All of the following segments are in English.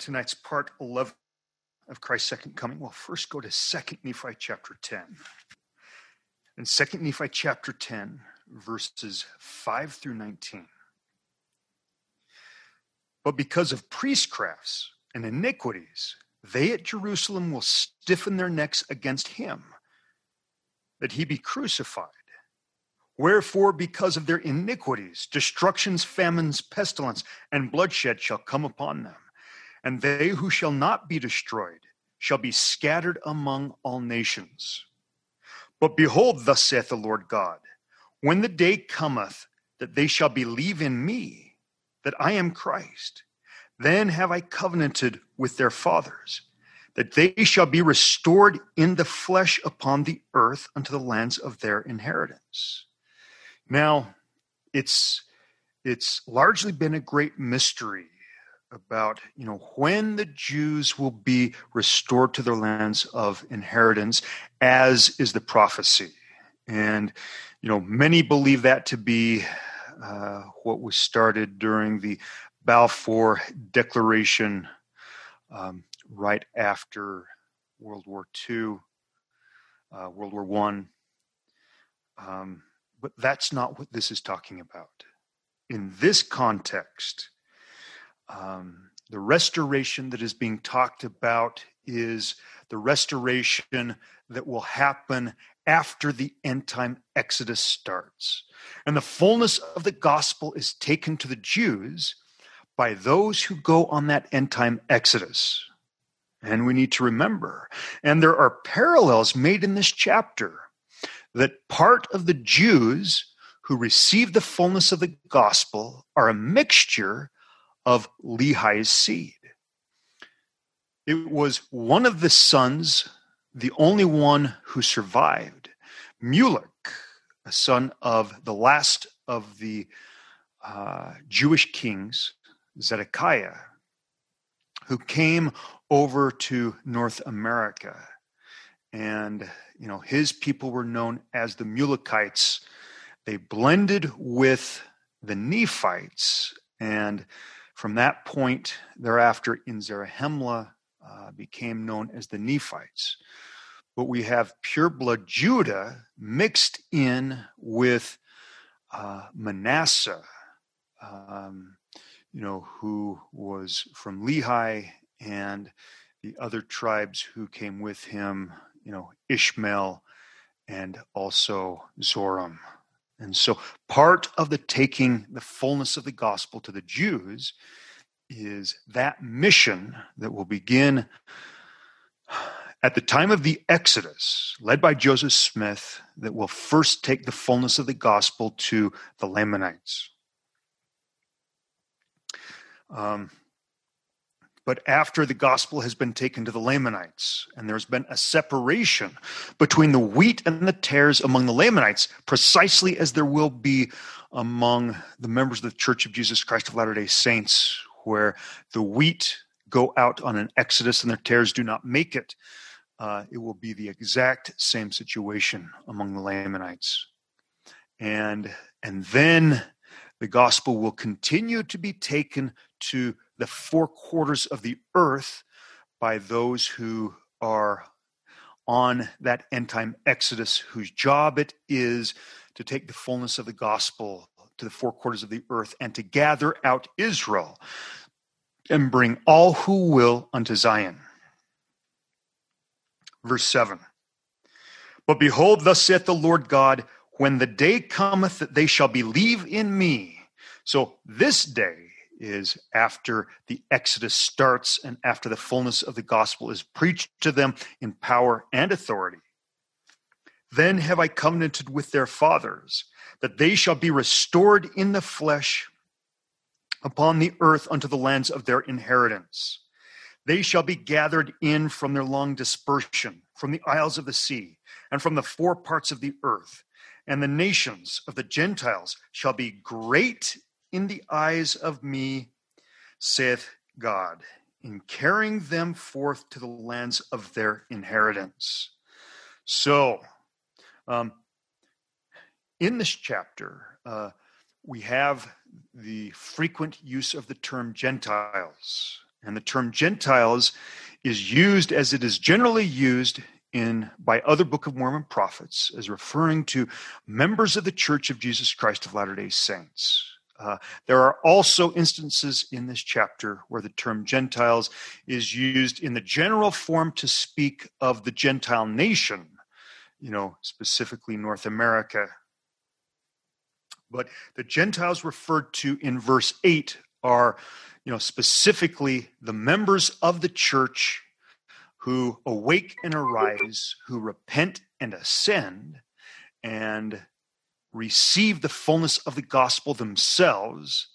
tonight's part 11 of Christ's second coming, we'll first go to 2 Nephi chapter 10. In 2 Nephi chapter 10, verses 5 through 19. But because of priestcrafts and iniquities, they at Jerusalem will stiffen their necks against him, that he be crucified. Wherefore, because of their iniquities, destructions, famines, pestilence, and bloodshed shall come upon them. And they who shall not be destroyed shall be scattered among all nations. But behold, thus saith the Lord God, when the day cometh that they shall believe in me, that I am Christ, then have I covenanted with their fathers, that they shall be restored in the flesh upon the earth unto the lands of their inheritance. Now, it's largely been a great mystery about, when the Jews will be restored to their lands of inheritance, as is the prophecy. And, many believe that to be what was started during the Balfour Declaration right after World War II, World War I. But that's not what this is talking about. In this context, the restoration that is being talked about is the restoration that will happen after the end time Exodus starts. And the fullness of the gospel is taken to the Jews by those who go on that end time Exodus. And we need to remember, and there are parallels made in this chapter, that part of the Jews who receive the fullness of the gospel are a mixture of Lehi's seed. It was one of the sons, the only one who survived, Mulek, a son of the last of the Jewish kings, Zedekiah, who came over to North America. And, his people were known as the Mulekites. They blended with the Nephites. And from that point thereafter in Zarahemla became known as the Nephites. But we have pure blood Judah mixed in with Manasseh, who was from Lehi, and the other tribes who came with him, Ishmael and also Zoram. And so part of the taking the fullness of the gospel to the Jews is that mission that will begin at the time of the Exodus, led by Joseph Smith, that will first take the fullness of the gospel to the Lamanites. But after the gospel has been taken to the Lamanites, and there's been a separation between the wheat and the tares among the Lamanites, precisely as there will be among the members of the Church of Jesus Christ of Latter-day Saints, where the wheat go out on an exodus and their tares do not make it. It will be the exact same situation among the Lamanites. And then the gospel will continue to be taken to the four quarters of the earth by those who are on that end time Exodus, whose job it is to take the fullness of the gospel to the four quarters of the earth and to gather out Israel and bring all who will unto Zion. Verse 7. But behold, thus saith the Lord God, when the day cometh that they shall believe in me. So this day is after the Exodus starts and after the fullness of the gospel is preached to them in power and authority. Then have I covenanted with their fathers, that they shall be restored in the flesh upon the earth unto the lands of their inheritance. They shall be gathered in from their long dispersion, from the isles of the sea, and from the four parts of the earth. And the nations of the Gentiles shall be great in the eyes of me, saith God, in carrying them forth to the lands of their inheritance. So, in this chapter, we have the frequent use of the term Gentiles. And the term Gentiles is used as it is generally used by other Book of Mormon prophets as referring to members of the Church of Jesus Christ of Latter-day Saints. There are also instances in this chapter where the term Gentiles is used in the general form to speak of the Gentile nation, you know, specifically North America. But the Gentiles referred to in verse 8 are, you know, specifically the members of the church who awake and arise, who repent and ascend, and receive the fullness of the gospel themselves,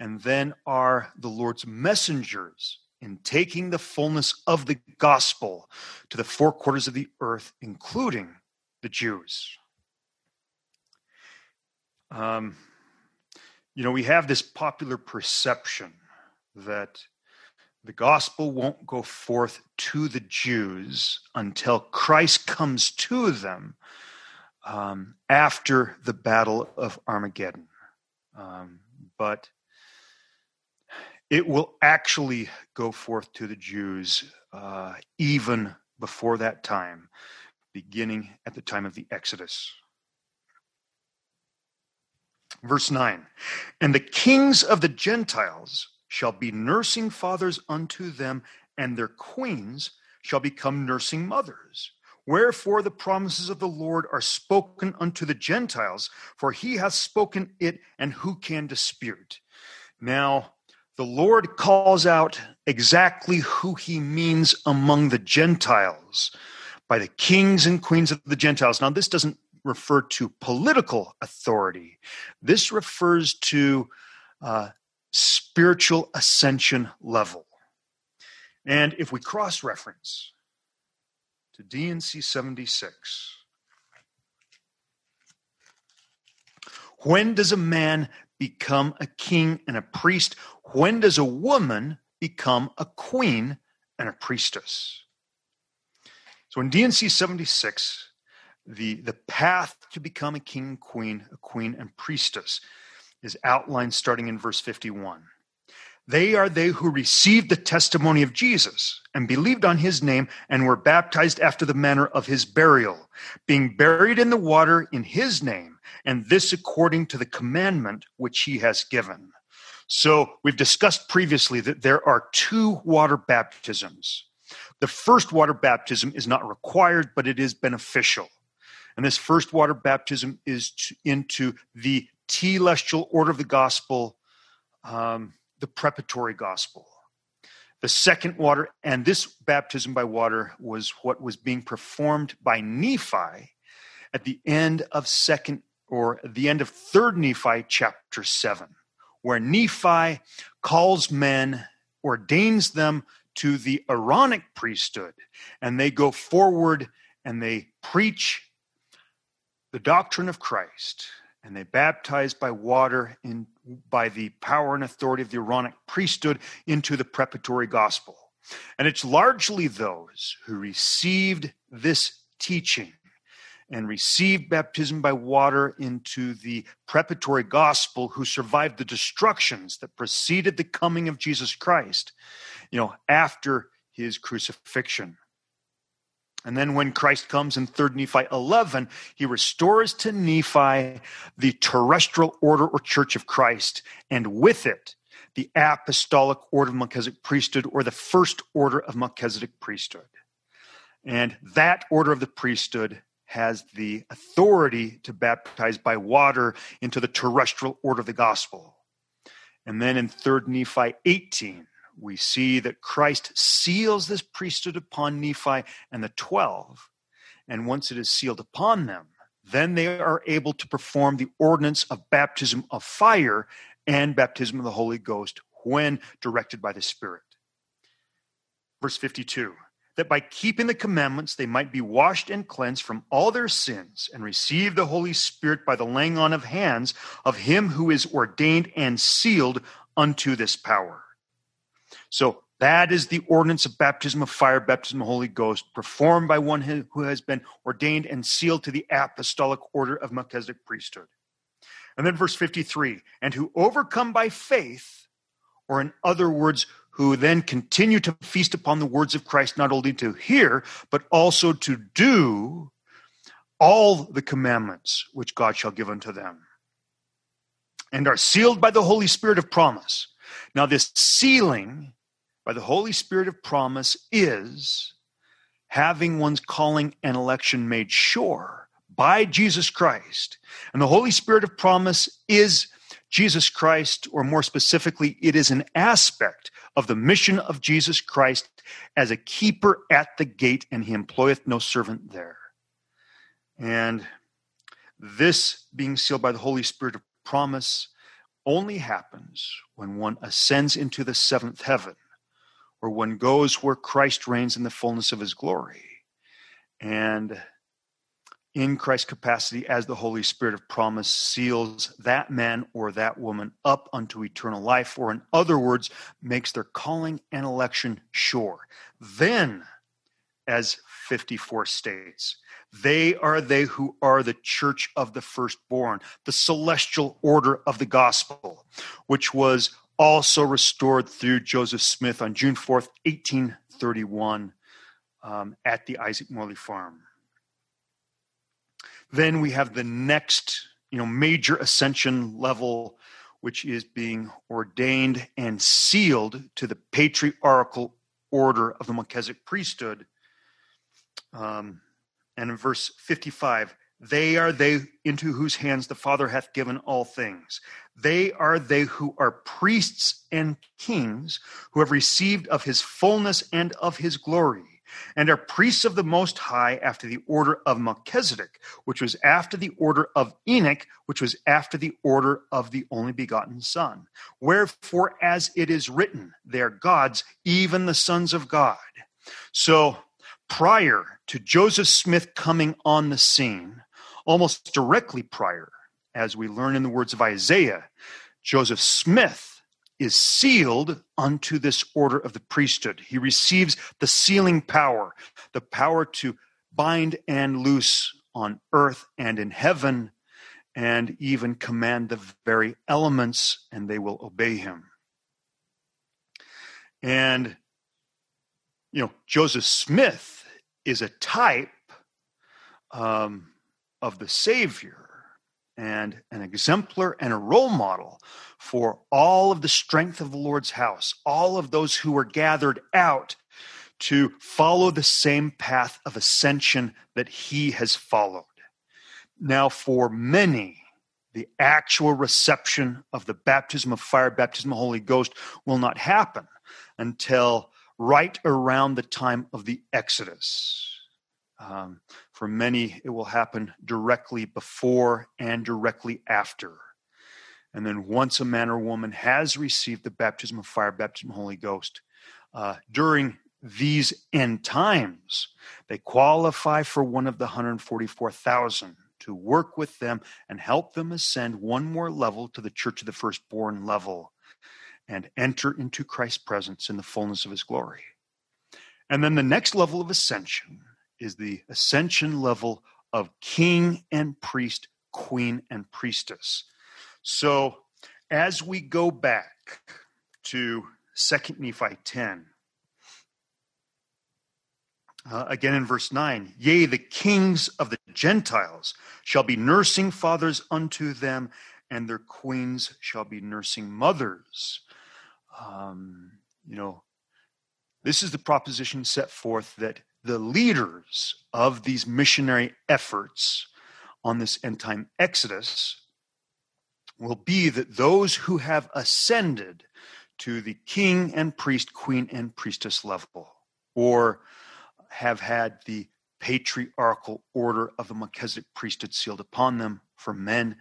and then are the Lord's messengers in taking the fullness of the gospel to the four quarters of the earth, including the Jews. You know, we have this popular perception that the gospel won't go forth to the Jews until Christ comes to them after the Battle of Armageddon. But it will actually go forth to the Jews even before that time, beginning at the time of the Exodus. Verse 9, and the kings of the Gentiles shall be nursing fathers unto them, and their queens shall become nursing mothers. Wherefore the promises of the Lord are spoken unto the Gentiles, for he hath spoken it, and who can dispute? Now, the Lord calls out exactly who he means among the Gentiles by the kings and queens of the Gentiles. Now, this doesn't refer to political authority. This refers to spiritual ascension level. And if we cross-reference to D&C 76, when does a man become a king and a priest? When does a woman become a queen and a priestess? So in D&C 76, The path to become a king, queen, and priestess is outlined starting in verse 51. They are they who received the testimony of Jesus and believed on his name and were baptized after the manner of his burial, being buried in the water in his name, and this according to the commandment which he has given. So we've discussed previously that there are two water baptisms. The first water baptism is not required, but it is beneficial. And this first water baptism is into the telestial order of the gospel, the preparatory gospel. The second water, and this baptism by water was what was being performed by Nephi at the end of 3 Nephi chapter 7, where Nephi calls men, ordains them to the Aaronic priesthood, and they go forward and they preach the doctrine of Christ, and they baptize by water by the power and authority of the Aaronic priesthood into the preparatory gospel. And it's largely those who received this teaching and received baptism by water into the preparatory gospel who survived the destructions that preceded the coming of Jesus Christ, you know, after his crucifixion. And then when Christ comes in 3 Nephi 11, he restores to Nephi the terrestrial order or church of Christ, and with it, the apostolic order of Melchizedek priesthood, or the first order of Melchizedek priesthood. And that order of the priesthood has the authority to baptize by water into the terrestrial order of the gospel. And then in 3 Nephi 18, we see that Christ seals this priesthood upon Nephi and the 12. And once it is sealed upon them, then they are able to perform the ordinance of baptism of fire and baptism of the Holy Ghost when directed by the Spirit. Verse 52. That by keeping the commandments they might be washed and cleansed from all their sins and receive the Holy Spirit by the laying on of hands of him who is ordained and sealed unto this power. So that is the ordinance of baptism of fire, baptism of Holy Ghost, performed by one who has been ordained and sealed to the apostolic order of Melchizedek priesthood. And then verse 53, and who overcome by faith, or in other words, who then continue to feast upon the words of Christ, not only to hear, but also to do all the commandments which God shall give unto them, and are sealed by the Holy Spirit of promise. Now, this sealing by the Holy Spirit of promise is having one's calling and election made sure by Jesus Christ. And the Holy Spirit of promise is Jesus Christ, or more specifically, it is an aspect of the mission of Jesus Christ as a keeper at the gate, and he employeth no servant there. And this being sealed by the Holy Spirit of promise only happens when one ascends into the seventh heaven, or one goes where Christ reigns in the fullness of his glory. And in Christ's capacity as the Holy Spirit of promise seals that man or that woman up unto eternal life, or in other words, makes their calling and election sure. Then, as 54 states, they who are the church of the firstborn, the celestial order of the gospel, which was also restored through Joseph Smith on June 4th, 1831, at the Isaac Morley farm. Then we have the next, major ascension level, which is being ordained and sealed to the patriarchal order of the Melchizedek priesthood. And in verse 55, they are they into whose hands the Father hath given all things. They are they who are priests and kings, who have received of his fullness and of his glory, and are priests of the Most High after the order of Melchizedek, which was after the order of Enoch, which was after the order of the only begotten Son. Wherefore, as it is written, they are gods, even the sons of God. So prior to Joseph Smith coming on the scene, almost directly prior, as we learn in the words of Isaiah, Joseph Smith is sealed unto this order of the priesthood. He receives the sealing power, the power to bind and loose on earth and in heaven, and even command the very elements, and they will obey him. And, Joseph Smith is a type of the Savior, and an exemplar and a role model for all of the strength of the Lord's house, all of those who were gathered out to follow the same path of ascension that he has followed. Now, for many, the actual reception of the baptism of fire, baptism of the Holy Ghost, will not happen until right around the time of the Exodus. For many, it will happen directly before and directly after. And then once a man or woman has received the baptism of fire, baptism of the Holy Ghost, during these end times, they qualify for one of the 144,000 to work with them and help them ascend one more level to the church of the firstborn level and enter into Christ's presence in the fullness of his glory. And then the next level of ascension is the ascension level of king and priest, queen and priestess. So as we go back to 2 Nephi 10, again in verse 9, yea, the kings of the Gentiles shall be nursing fathers unto them, and their queens shall be nursing mothers. This is the proposition set forth that the leaders of these missionary efforts on this end-time exodus will be that those who have ascended to the king and priest, queen and priestess level, or have had the patriarchal order of the Melchizedek priesthood sealed upon them for men,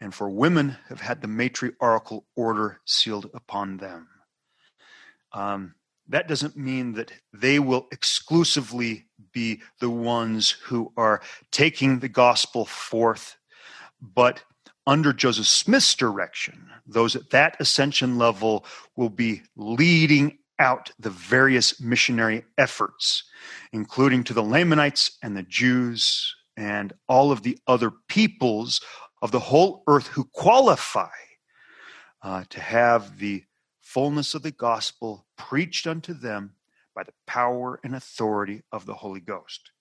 and for women have had the matriarchal order sealed upon them. That doesn't mean that they will exclusively be the ones who are taking the gospel forth, but under Joseph Smith's direction, those at that ascension level will be leading out the various missionary efforts, including to the Lamanites and the Jews and all of the other peoples of the whole earth who qualify to have the fullness of the gospel preached unto them by the power and authority of the Holy Ghost.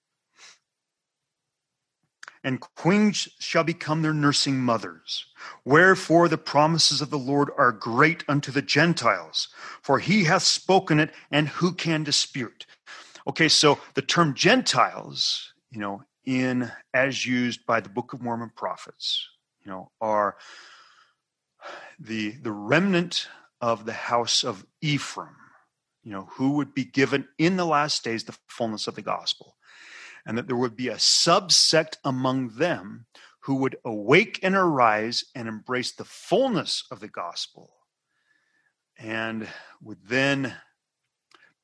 And queens shall become their nursing mothers. Wherefore the promises of the Lord are great unto the Gentiles, for he hath spoken it, and who can dispute? Okay, so the term Gentiles, you know, in as used by the Book of Mormon prophets, you know, are the remnant of the house of Ephraim, you know, who would be given in the last days the fullness of the gospel. And that there would be a subsect among them who would awake and arise and embrace the fullness of the gospel, and would then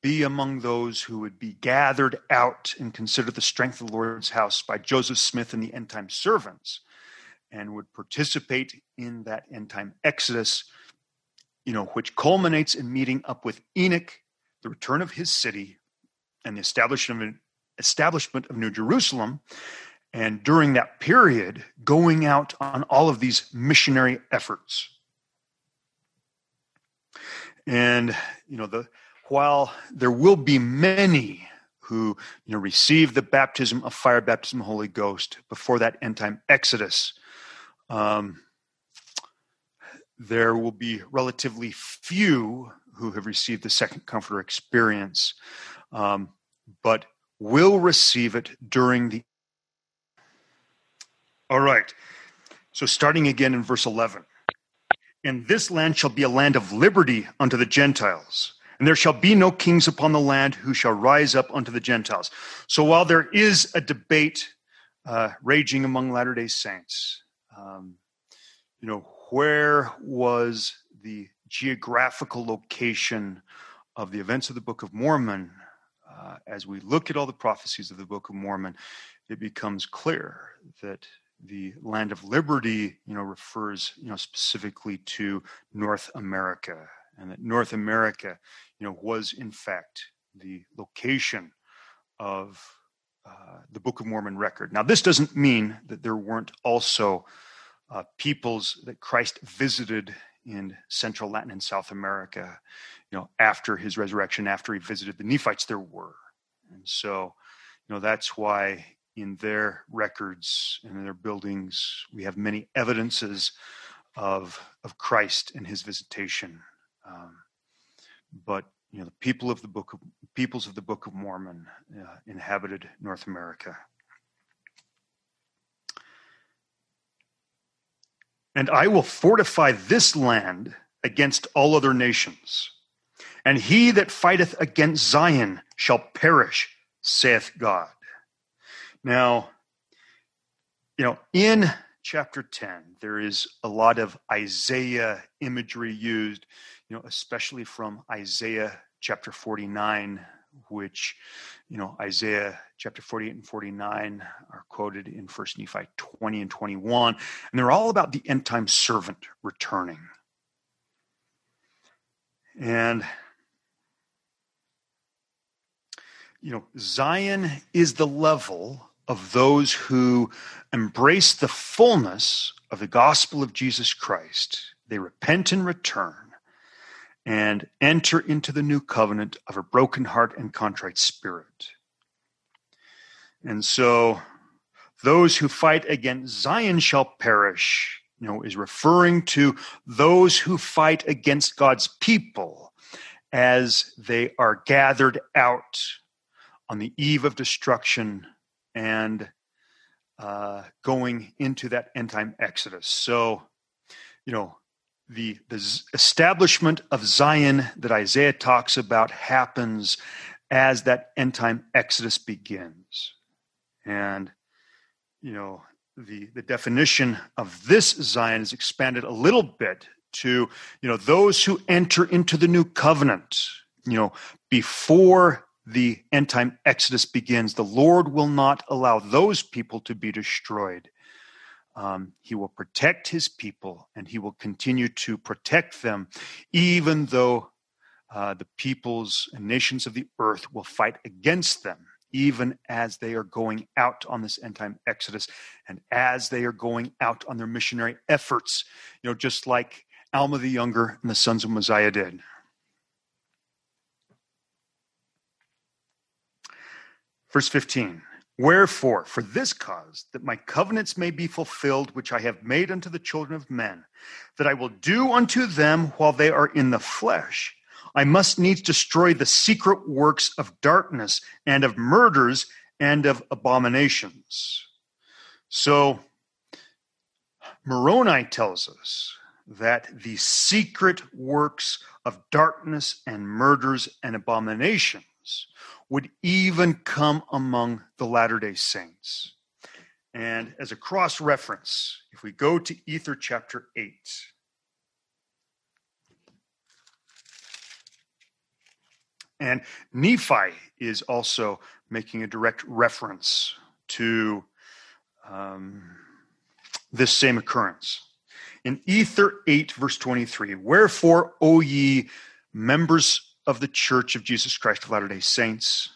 be among those who would be gathered out and consider the strength of the Lord's house by Joseph Smith and the end time servants, and would participate in that end time exodus, you know, which culminates in meeting up with Enoch, the return of his city, and the establishment of New Jerusalem, and during that period, going out on all of these missionary efforts. And, you know, while there will be many who, you know, receive the baptism of fire, baptism of Holy Ghost before that end time exodus, there will be relatively few who have received the second comforter experience, but will receive it during the... All right. So starting again in verse 11. And this land shall be a land of liberty unto the Gentiles, and there shall be no kings upon the land who shall rise up unto the Gentiles. So while there is a debate raging among Latter-day Saints, you know, where was the geographical location of the events of the Book of Mormon? As we look at all the prophecies of the Book of Mormon, it becomes clear that the land of liberty, you know, refers, you know, specifically to North America, and that North America, you know, was in fact the location of the Book of Mormon record. Now, this doesn't mean that there weren't also peoples that Christ visited in Central Latin and South America, you know, after his resurrection, after he visited the Nephites, there were. And so, you know, that's why in their records and in their buildings, we have many evidences of Christ and his visitation. But, you know, the peoples of the Book of Mormon inhabited North America. And I will fortify this land against all other nations, and he that fighteth against Zion shall perish, saith God. Now, you know, in chapter 10, there is a lot of Isaiah imagery used, you know, especially from Isaiah chapter 49, which, you know, Isaiah chapter 48 and 49 are quoted in 1 Nephi 20 and 21, and they're all about the end-time servant returning. And, you know, Zion is the level of those who embrace the fullness of the gospel of Jesus Christ. They repent and return, and enter into the new covenant of a broken heart and contrite spirit. And so, those who fight against Zion shall perish, you know, is referring to those who fight against God's people as they are gathered out on the eve of destruction and going into that end-time exodus. So, you know, the establishment of Zion that Isaiah talks about happens as that end-time exodus begins. And, you know, the definition of this Zion is expanded a little bit to, you know, those who enter into the new covenant, you know, before the end-time exodus begins. The Lord will not allow those people to be destroyed. He will protect his people, and he will continue to protect them, even though the peoples and nations of the earth will fight against them, even as they are going out on this end-time exodus, and as they are going out on their missionary efforts, you know, just like Alma the Younger and the sons of Mosiah did. Verse 15, wherefore, for this cause, that my covenants may be fulfilled, which I have made unto the children of men, that I will do unto them while they are in the flesh, I must needs destroy the secret works of darkness and of murders and of abominations. So Moroni tells us that the secret works of darkness and murders and abominations would even come among the Latter-day Saints. And as a cross-reference, if we go to Ether chapter 8, and Nephi is also making a direct reference to this same occurrence. In Ether 8, verse 23, wherefore, O ye members of the Church of Jesus Christ of Latter-day Saints,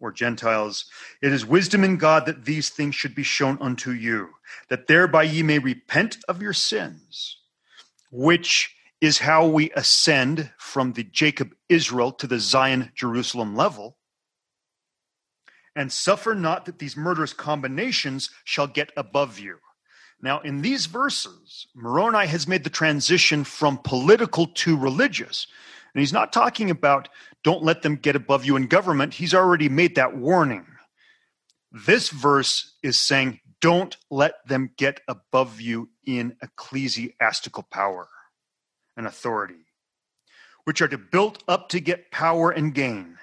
or Gentiles, it is wisdom in God that these things should be shown unto you, that thereby ye may repent of your sins, which is how we ascend from the Jacob Israel to the Zion Jerusalem level, and suffer not that these murderous combinations shall get above you. Now, in these verses, Moroni has made the transition from political to religious. And he's not talking about don't let them get above you in government. He's already made that warning. This verse is saying don't let them get above you in ecclesiastical power and authority, which are to build up to get power and gain.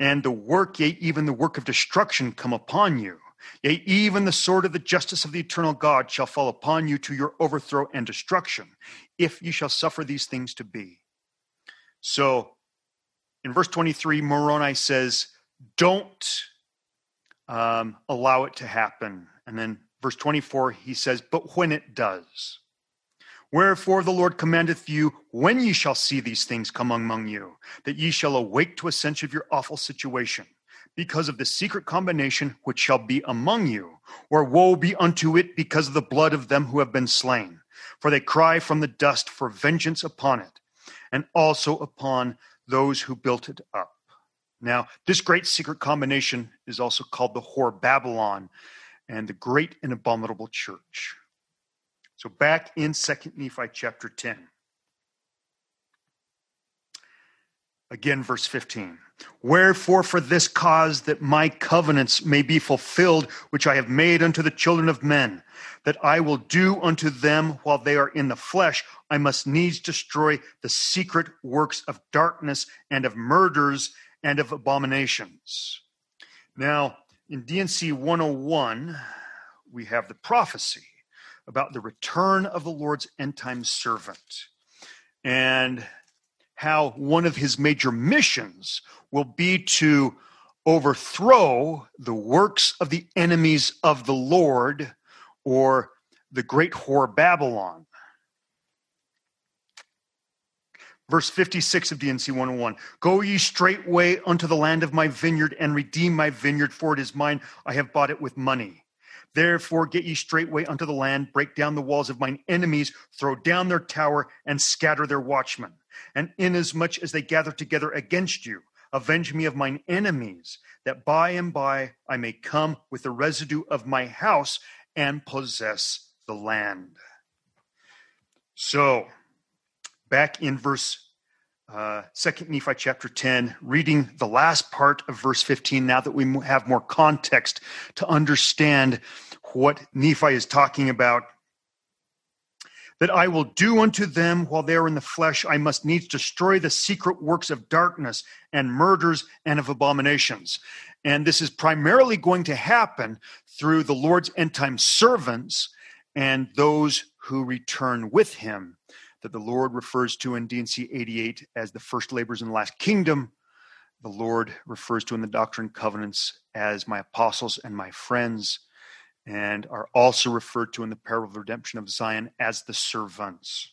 And the work, yea, even the work of destruction come upon you. Yea, even the sword of the justice of the eternal God shall fall upon you to your overthrow and destruction, if you shall suffer these things to be. So in verse 23, Moroni says, don't allow it to happen. And then verse 24, he says, but when it does, wherefore the Lord commandeth you, when ye shall see these things come among you, that ye shall awake to a sense of your awful situation, because of the secret combination which shall be among you, or woe be unto it because of the blood of them who have been slain. For they cry from the dust for vengeance upon it, and also upon those who built it up. Now, this great secret combination is also called the whore Babylon and the great and abominable church. So back in 2 Nephi chapter 10. Again, verse 15. Wherefore, for this cause, that my covenants may be fulfilled, which I have made unto the children of men, that I will do unto them while they are in the flesh, I must needs destroy the secret works of darkness and of murders and of abominations. Now, in D&C 101, we have the prophecy about the return of the Lord's end-time servant, and how one of his major missions will be to overthrow the works of the enemies of the Lord, or the great whore Babylon. Verse 56 of D&C 101, go ye straightway unto the land of my vineyard, and redeem my vineyard, for it is mine, I have bought it with money. Therefore get ye straightway unto the land, break down the walls of mine enemies, throw down their tower, and scatter their watchmen. And inasmuch as they gather together against you, avenge me of mine enemies, that by and by I may come with the residue of my house and possess the land. So, back in verse 2 Nephi chapter 10, reading the last part of verse 15, now that we have more context to understand what Nephi is talking about, that I will do unto them while they are in the flesh, I must needs destroy the secret works of darkness and murders and of abominations. And this is primarily going to happen through the Lord's end-time servants and those who return with him, that the Lord refers to in D&C 88 as the first labors and last kingdom. The Lord refers to in the Doctrine and Covenants as my apostles and my friends, and are also referred to in the parable of the redemption of Zion as the servants.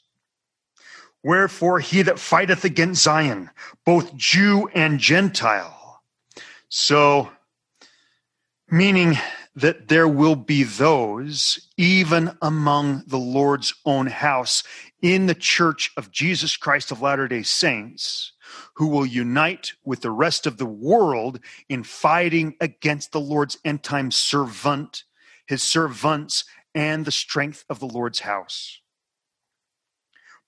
Wherefore he that fighteth against Zion, both Jew and Gentile. So, meaning that there will be those, even among the Lord's own house, in the Church of Jesus Christ of Latter-day Saints, who will unite with the rest of the world in fighting against the Lord's end-time servant, his servants, and the strength of the Lord's house.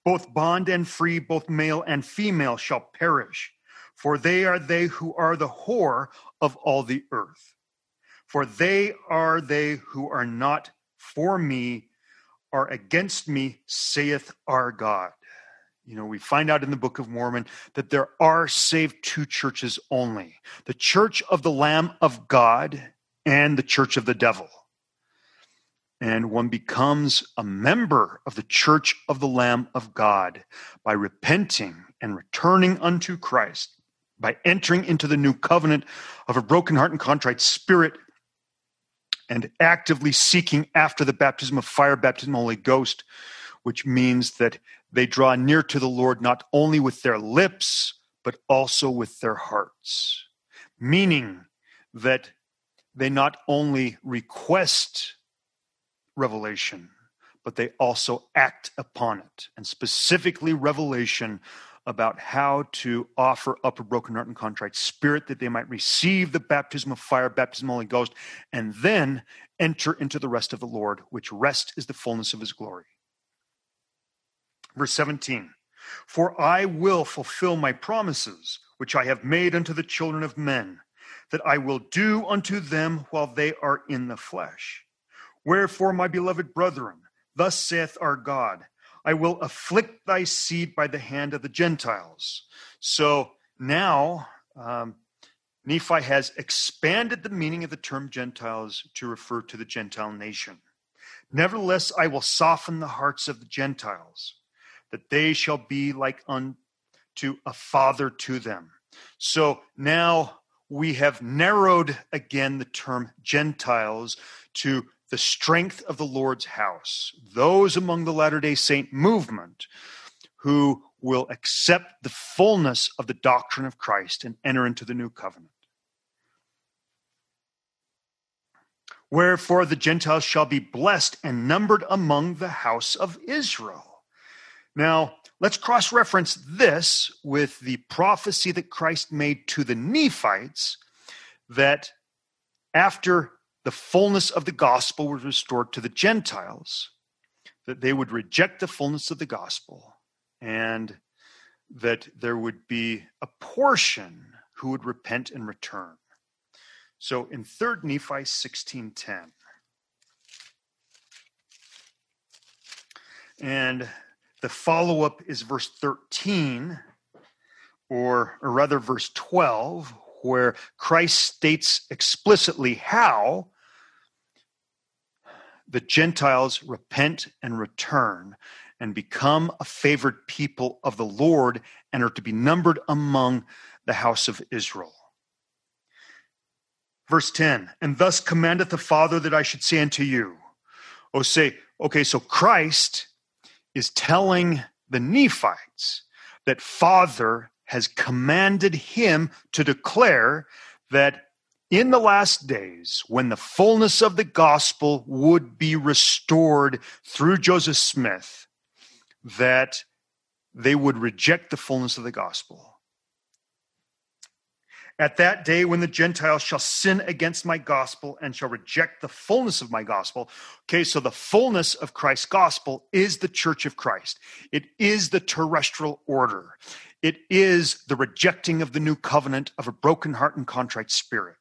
Both bond and free, both male and female shall perish, for they who are the whore of all the earth. For they who are not for me are against me, saith our God. You know, we find out in the Book of Mormon that there are saved two churches only, the Church of the Lamb of God and the Church of the Devil. And one becomes a member of the Church of the Lamb of God by repenting and returning unto Christ, by entering into the new covenant of a broken heart and contrite spirit, and actively seeking after the baptism of fire, baptism of Holy Ghost, which means that they draw near to the Lord not only with their lips, but also with their hearts, meaning that they not only request revelation, but they also act upon it, and specifically revelation about how to offer up a broken heart and contrite spirit that they might receive the baptism of fire, baptism of Holy Ghost, and then enter into the rest of the Lord, which rest is the fullness of his glory. Verse 17, for I will fulfill my promises, which I have made unto the children of men, that I will do unto them while they are in the flesh. Wherefore, my beloved brethren, thus saith our God, I will afflict thy seed by the hand of the Gentiles. So now Nephi has expanded the meaning of the term Gentiles to refer to the Gentile nation. Nevertheless, I will soften the hearts of the Gentiles, that they shall be like unto a father to them. So now we have narrowed again the term Gentiles to the strength of the Lord's house, those among the Latter-day Saint movement who will accept the fullness of the doctrine of Christ and enter into the new covenant. Wherefore the Gentiles shall be blessed and numbered among the house of Israel. Now, let's cross-reference this with the prophecy that Christ made to the Nephites that after the fullness of the gospel was restored to the Gentiles, that they would reject the fullness of the gospel, and that there would be a portion who would repent and return. So in 3 Nephi 16:10, and the follow-up is verse 13, or rather verse 12, where Christ states explicitly how the Gentiles repent and return and become a favored people of the Lord and are to be numbered among the house of Israel. Verse 10, and thus commandeth the Father that I should say unto you. So Christ is telling the Nephites that Father has commanded him to declare that in the last days, when the fullness of the gospel would be restored through Joseph Smith, that they would reject the fullness of the gospel. At that day when the Gentiles shall sin against my gospel and shall reject the fullness of my gospel. Okay, so the fullness of Christ's gospel is the Church of Christ. It is the terrestrial order. It is the rejecting of the new covenant of a broken heart and contrite spirit.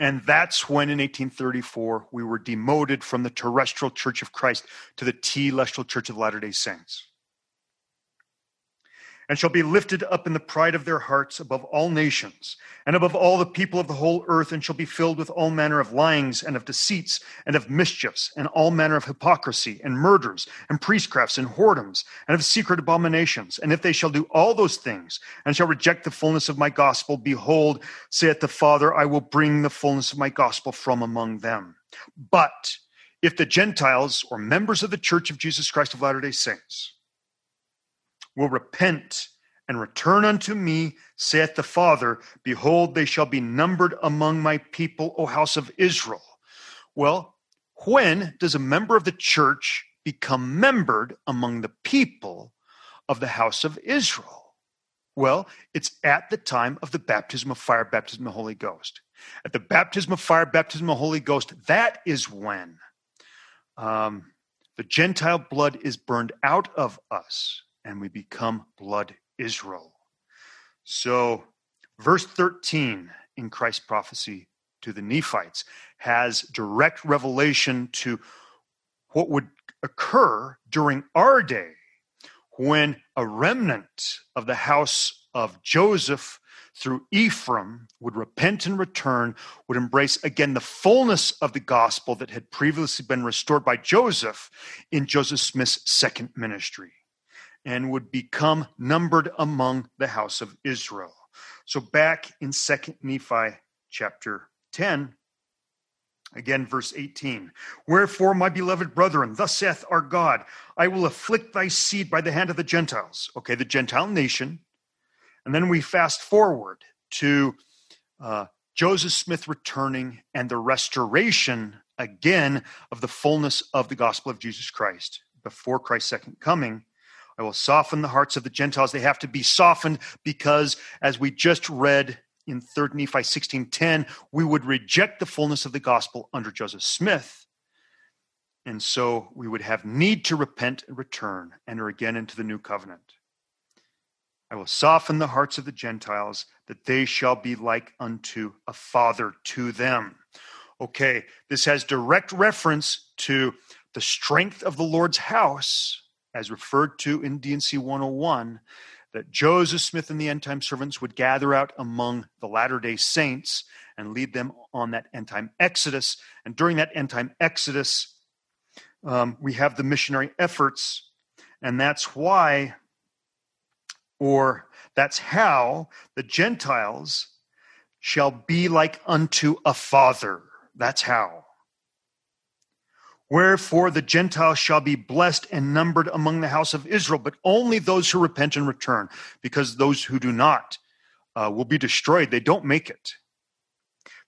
And that's when in 1834, we were demoted from the terrestrial Church of Christ to the telestial Church of Latter-day Saints. And shall be lifted up in the pride of their hearts above all nations and above all the people of the whole earth, and shall be filled with all manner of lyings and of deceits and of mischiefs and all manner of hypocrisy and murders and priestcrafts and whoredoms and of secret abominations. And if they shall do all those things and shall reject the fullness of my gospel, behold, saith the Father, I will bring the fullness of my gospel from among them. But if the Gentiles or members of the Church of Jesus Christ of Latter-day Saints will repent and return unto me, saith the Father, behold, they shall be numbered among my people, O house of Israel. Well, when does a member of the church become membered among the people of the house of Israel? Well, it's at the time of the baptism of fire, baptism of Holy Ghost. At the baptism of fire, baptism of Holy Ghost, that is when the Gentile blood is burned out of us and we become blood Israel. So verse 13 in Christ's prophecy to the Nephites has direct revelation to what would occur during our day, when a remnant of the house of Joseph through Ephraim would repent and return, would embrace again the fullness of the gospel that had previously been restored by Joseph in Joseph Smith's second ministry, and would become numbered among the house of Israel. So back in 2 Nephi chapter 10, again, verse 18, wherefore, my beloved brethren, thus saith our God, I will afflict thy seed by the hand of the Gentiles. Okay, the Gentile nation. And then we fast forward to Joseph Smith returning and the restoration again of the fullness of the gospel of Jesus Christ before Christ's second coming. I will soften the hearts of the Gentiles. They have to be softened because, as we just read in 3 Nephi 16:10, we would reject the fullness of the gospel under Joseph Smith. And so we would have need to repent and return, enter again into the new covenant. I will soften the hearts of the Gentiles, that they shall be like unto a father to them. Okay, this has direct reference to the strength of the Lord's house, as referred to in D&C 101, that Joseph Smith and the end-time servants would gather out among the latter-day saints and lead them on that end-time exodus. And during that end-time exodus, we have the missionary efforts, and that's why, or that's how, the Gentiles shall be like unto a father. That's how. Wherefore the Gentiles shall be blessed and numbered among the house of Israel, but only those who repent and return, because those who do not will be destroyed. They don't make it.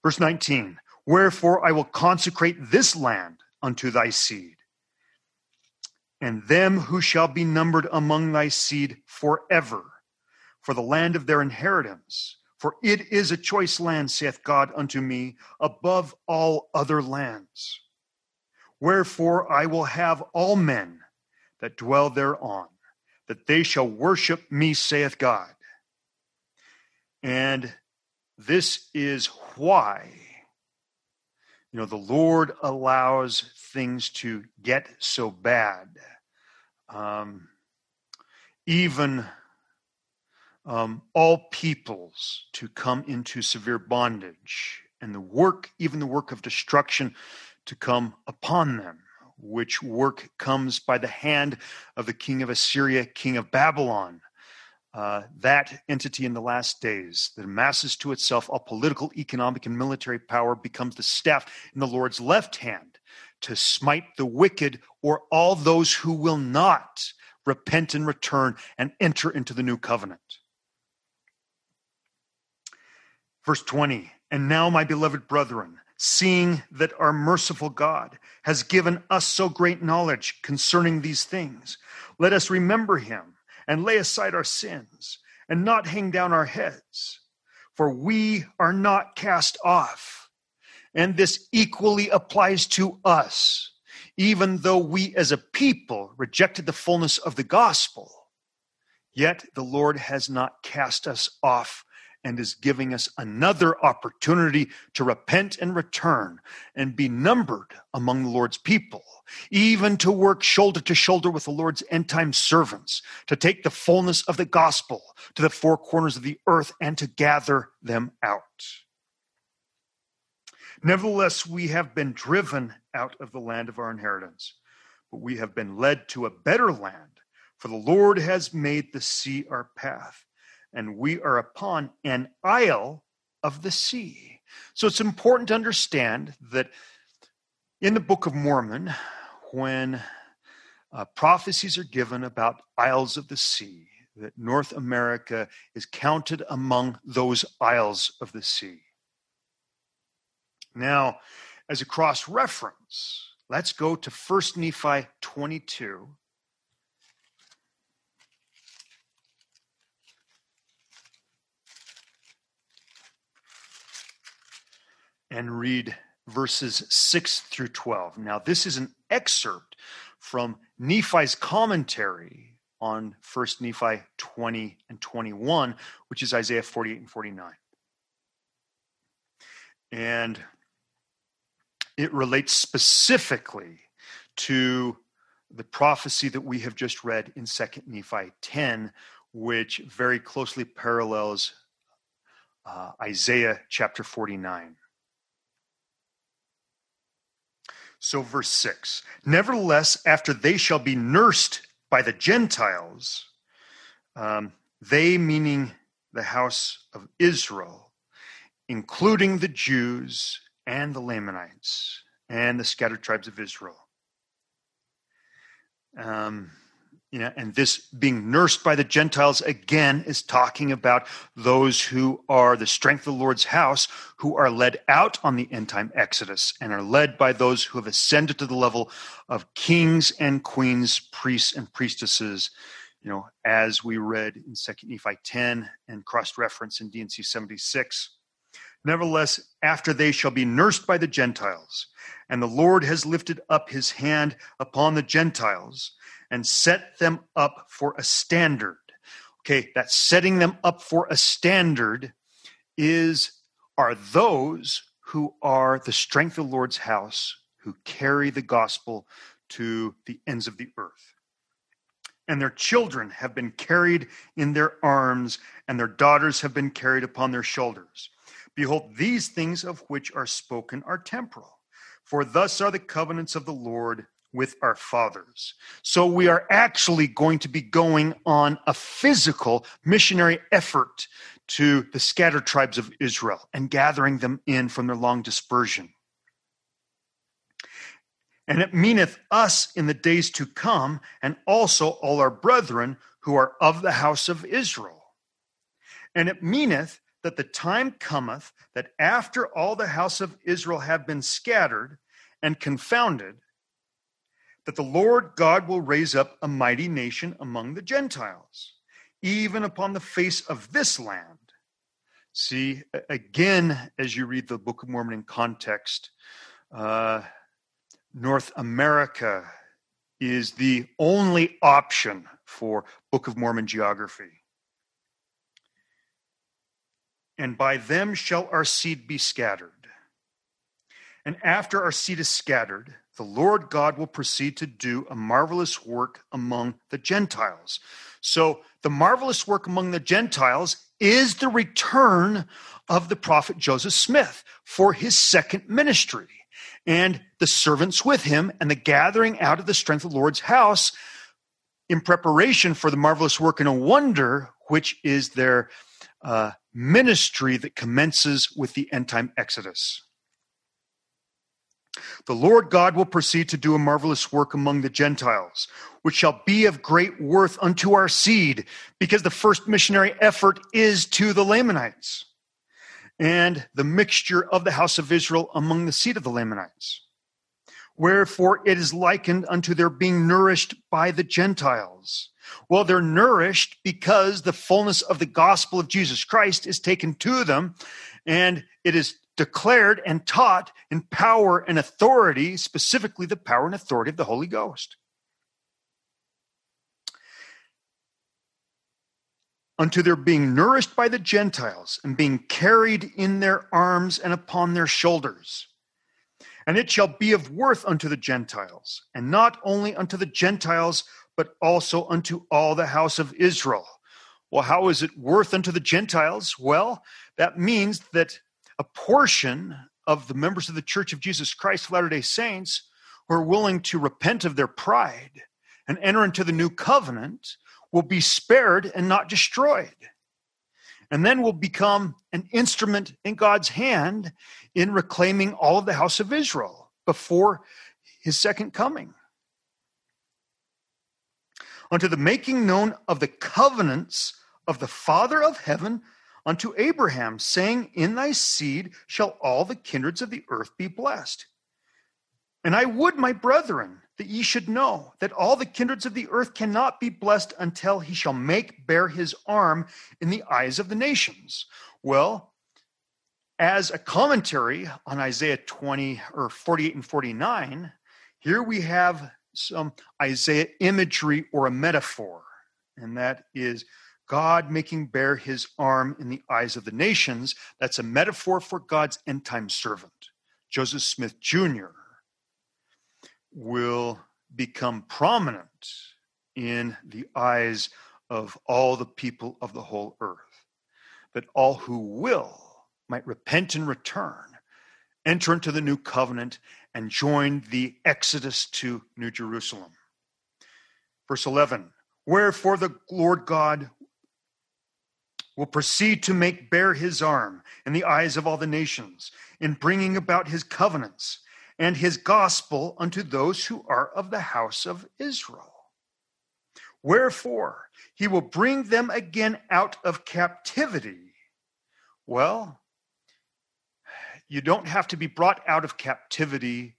Verse 19, wherefore I will consecrate this land unto thy seed, and them who shall be numbered among thy seed forever, for the land of their inheritance. For it is a choice land, saith God unto me, above all other lands. Wherefore I will have all men that dwell thereon, that they shall worship me, saith God. And this is why, you know, the Lord allows things to get so bad. All peoples to come into severe bondage, and the work, even the work of destruction, to come upon them, which work comes by the hand of the king of Assyria, king of Babylon, that entity in the last days that amasses to itself all political, economic, and military power, becomes the staff in the Lord's left hand to smite the wicked, or all those who will not repent and return and enter into the new covenant. Verse 20, and now, my beloved brethren, seeing that our merciful God has given us so great knowledge concerning these things, let us remember him and lay aside our sins and not hang down our heads, for we are not cast off. And this equally applies to us, even though we as a people rejected the fullness of the gospel, yet the Lord has not cast us off, and is giving us another opportunity to repent and return and be numbered among the Lord's people, even to work shoulder to shoulder with the Lord's end-time servants, to take the fullness of the gospel to the four corners of the earth and to gather them out. Nevertheless, we have been driven out of the land of our inheritance, but we have been led to a better land, for the Lord has made the sea our path, and we are upon an isle of the sea. So it's important to understand that in the Book of Mormon, when prophecies are given about isles of the sea, that North America is counted among those isles of the sea. Now, as a cross-reference, let's go to 1 Nephi 22. and read verses 6 through 12. Now, this is an excerpt from Nephi's commentary on 1 Nephi 20 and 21, which is Isaiah 48 and 49. And it relates specifically to the prophecy that we have just read in 2 Nephi 10, which very closely parallels Isaiah chapter 49. So verse 6, nevertheless, after they shall be nursed by the Gentiles, they meaning the house of Israel, including the Jews and the Lamanites and the scattered tribes of Israel. And this being nursed by the Gentiles, again, is talking about those who are the strength of the Lord's house, who are led out on the end-time exodus and are led by those who have ascended to the level of kings and queens, priests and priestesses, as we read in 2 Nephi 10 and cross-reference in D&C 76. Nevertheless, after they shall be nursed by the Gentiles, and the Lord has lifted up his hand upon the Gentiles and set them up for a standard. Okay, that setting them up for a standard are those who are the strength of the Lord's house, who carry the gospel to the ends of the earth. And their children have been carried in their arms, and their daughters have been carried upon their shoulders. Behold, these things of which are spoken are temporal, for thus are the covenants of the Lord with our fathers. So we are actually going to be going on a physical missionary effort to the scattered tribes of Israel and gathering them in from their long dispersion. And it meaneth us in the days to come, and also all our brethren who are of the house of Israel. And it meaneth that the time cometh that after all the house of Israel have been scattered and confounded, that the Lord God will raise up a mighty nation among the Gentiles, even upon the face of this land. See, again, as you read the Book of Mormon in context, North America is the only option for Book of Mormon geography. And by them shall our seed be scattered. And after our seed is scattered, the Lord God will proceed to do a marvelous work among the Gentiles. So the marvelous work among the Gentiles is the return of the prophet Joseph Smith for his second ministry, and the servants with him, and the gathering out of the strength of the Lord's house in preparation for the marvelous work and a wonder, which is their ministry that commences with the end-time exodus. The Lord God will proceed to do a marvelous work among the Gentiles, which shall be of great worth unto our seed, because the first missionary effort is to the Lamanites, and the mixture of the house of Israel among the seed of the Lamanites. Wherefore it is likened unto their being nourished by the Gentiles. Well, they're nourished because the fullness of the gospel of Jesus Christ is taken to them, and it is declared and taught in power and authority, specifically the power and authority of the Holy Ghost. Unto their being nourished by the Gentiles, and being carried in their arms and upon their shoulders. And it shall be of worth unto the Gentiles, and not only unto the Gentiles, but also unto all the house of Israel. Well, how is it worth unto the Gentiles? Well, that means that a portion of the members of the Church of Jesus Christ of Latter-day Saints who are willing to repent of their pride and enter into the new covenant will be spared and not destroyed, and then will become an instrument in God's hand in reclaiming all of the house of Israel before his second coming. Unto the making known of the covenants of the Father of heaven unto Abraham, saying, in thy seed shall all the kindreds of the earth be blessed. And I would, my brethren, that ye should know that all the kindreds of the earth cannot be blessed until he shall make bare his arm in the eyes of the nations. Well, As a commentary on Isaiah 20 or 48 and 49, here we have some Isaiah imagery or a metaphor, and that is God making bare his arm in the eyes of the nations. That's a metaphor for God's end-time servant. Joseph Smith Jr. will become prominent in the eyes of all the people of the whole earth, that all who will might repent and return, enter into the new covenant, and join the exodus to New Jerusalem. Verse 11, wherefore the Lord God will proceed to make bare his arm in the eyes of all the nations, in bringing about his covenants and his gospel unto those who are of the house of Israel. Wherefore, he will bring them again out of captivity. Well, you don't have to be brought out of captivity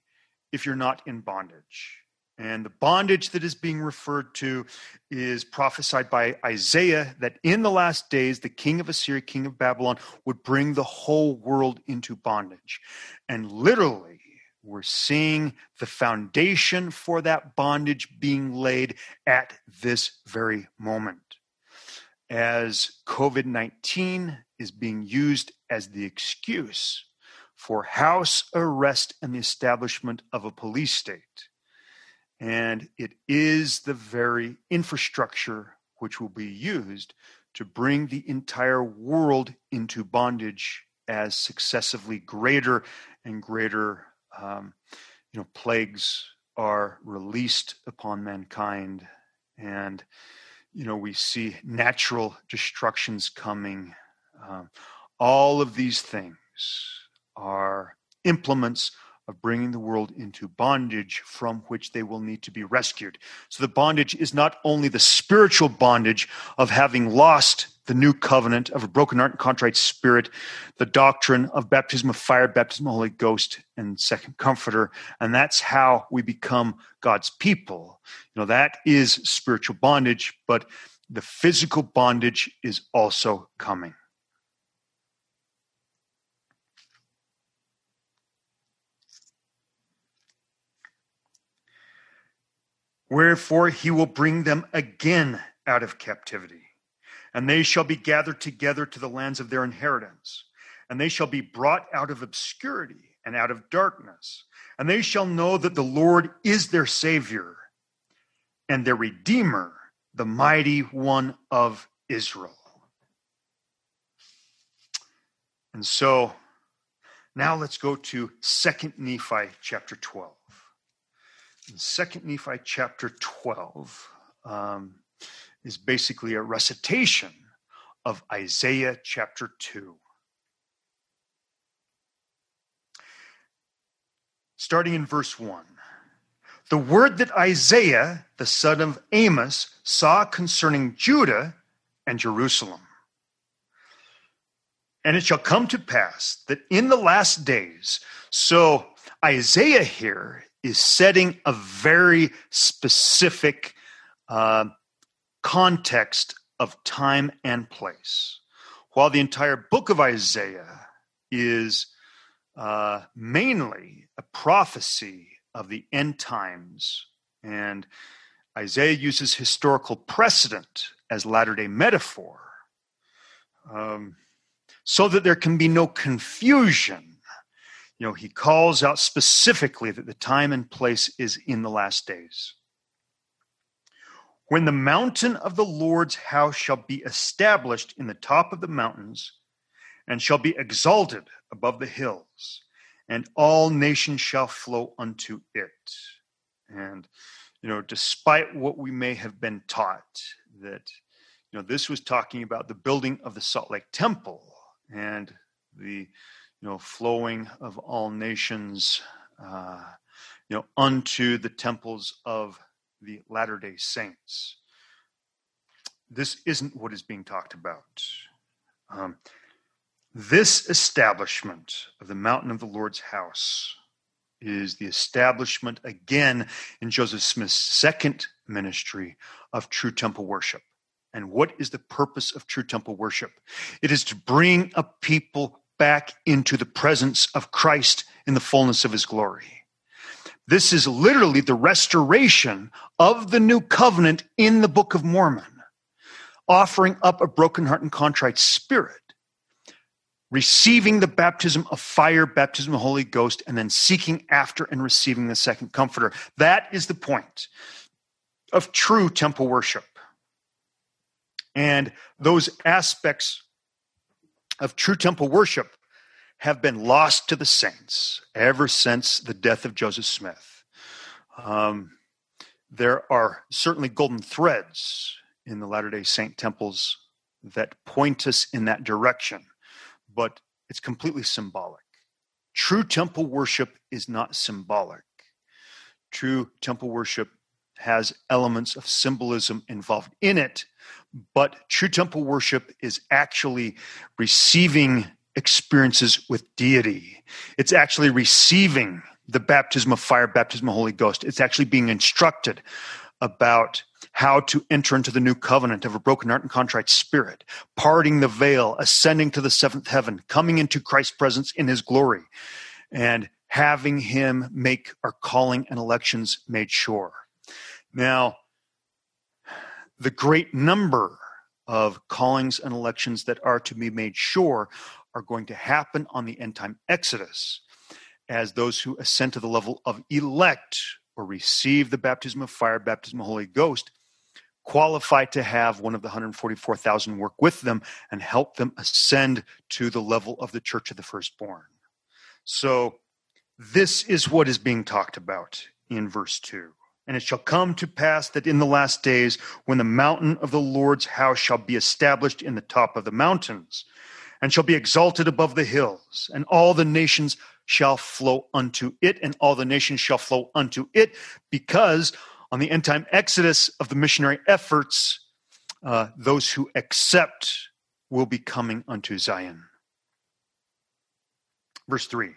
if you're not in bondage. And the bondage that is being referred to is prophesied by Isaiah, that in the last days, the king of Assyria, king of Babylon, would bring the whole world into bondage. And literally, we're seeing the foundation for that bondage being laid at this very moment, as COVID-19 is being used as the excuse for house arrest and the establishment of a police state. And it is the very infrastructure which will be used to bring the entire world into bondage as successively greater and greater plagues are released upon mankind. And, we see natural destructions coming. All of these things are implements of bringing the world into bondage from which they will need to be rescued. So the bondage is not only the spiritual bondage of having lost the new covenant, of a broken heart and contrite spirit, the doctrine of baptism of fire, baptism of the Holy Ghost, and second comforter. And that's how we become God's people. That is spiritual bondage, but the physical bondage is also coming. Wherefore he will bring them again out of captivity, and they shall be gathered together to the lands of their inheritance, and they shall be brought out of obscurity and out of darkness, and they shall know that the Lord is their Savior and their Redeemer, the Mighty One of Israel. And so now let's go to 2 Nephi chapter 12. In 2 Nephi chapter 12 is basically a recitation of Isaiah chapter 2. Starting in verse 1. The word that Isaiah, the son of Amos, saw concerning Judah and Jerusalem. And it shall come to pass that in the last days, so Isaiah here is setting a very specific context of time and place. While the entire book of Isaiah is mainly a prophecy of the end times, and Isaiah uses historical precedent as latter-day metaphor, so that there can be no confusion. He calls out specifically that the time and place is in the last days. When the mountain of the Lord's house shall be established in the top of the mountains, and shall be exalted above the hills, and all nations shall flow unto it. And, despite what we may have been taught, that, this was talking about the building of the Salt Lake Temple and the flowing of all nations, unto the temples of the Latter-day Saints. This isn't what is being talked about. This establishment of the mountain of the Lord's house is the establishment, again, in Joseph Smith's second ministry of true temple worship. And what is the purpose of true temple worship? It is to bring a people back into the presence of Christ in the fullness of his glory. This is literally the restoration of the new covenant in the Book of Mormon, offering up a broken heart and contrite spirit, receiving the baptism of fire, baptism of the Holy Ghost, and then seeking after and receiving the second comforter. That is the point of true temple worship. And those aspects of true temple worship have been lost to the saints ever since the death of Joseph Smith. There are certainly golden threads in the Latter-day Saint temples that point us in that direction, but it's completely symbolic. True temple worship is not symbolic. True temple worship has elements of symbolism involved in it, but true temple worship is actually receiving experiences with deity. It's actually receiving the baptism of fire, baptism of Holy Ghost. It's actually being instructed about how to enter into the new covenant of a broken heart and contrite spirit, parting the veil, ascending to the seventh heaven, coming into Christ's presence in his glory, and having him make our calling and elections made sure. Now, the great number of callings and elections that are to be made sure are going to happen on the end-time exodus, as those who ascend to the level of elect or receive the baptism of fire, baptism of Holy Ghost, qualify to have one of the 144,000 work with them and help them ascend to the level of the church of the firstborn. So this is what is being talked about in verse 2. And it shall come to pass that in the last days, when the mountain of the Lord's house shall be established in the top of the mountains, and shall be exalted above the hills, and all the nations shall flow unto it, and all the nations shall flow unto it, because on the end-time exodus of the missionary efforts, those who accept will be coming unto Zion. Verse 3,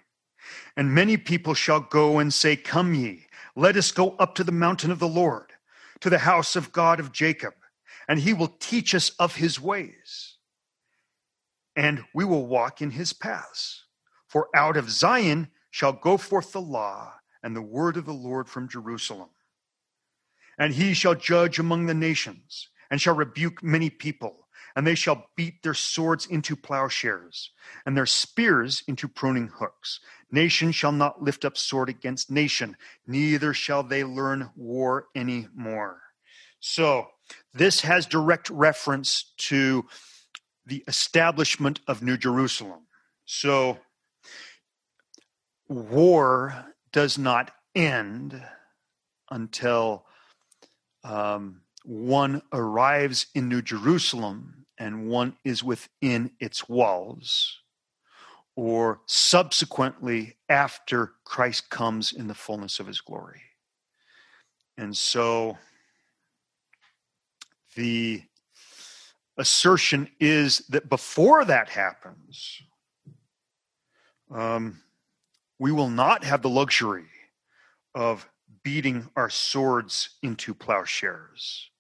and many people shall go and say, come ye, let us go up to the mountain of the Lord, to the house of God of Jacob, and he will teach us of his ways, and we will walk in his paths. For out of Zion shall go forth the law and the word of the Lord from Jerusalem. And he shall judge among the nations, and shall rebuke many people, and they shall beat their swords into plowshares, and their spears into pruning hooks. Nation shall not lift up sword against nation, neither shall they learn war any more. So this has direct reference to the establishment of New Jerusalem. So war does not end until one arrives in New Jerusalem and one is within its walls, or subsequently after Christ comes in the fullness of his glory. And so the assertion is that before that happens, we will not have the luxury of beating our swords into plowshares,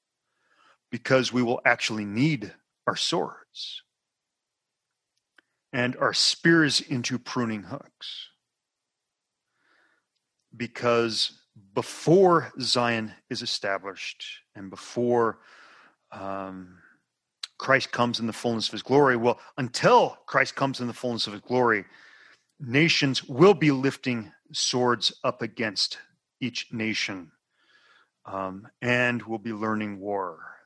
because we will actually need our swords, and our spears into pruning hooks, because before Zion is established and before Christ comes in the fullness of his glory, well, until Christ comes in the fullness of his glory, nations will be lifting swords up against each nation, and will be learning war.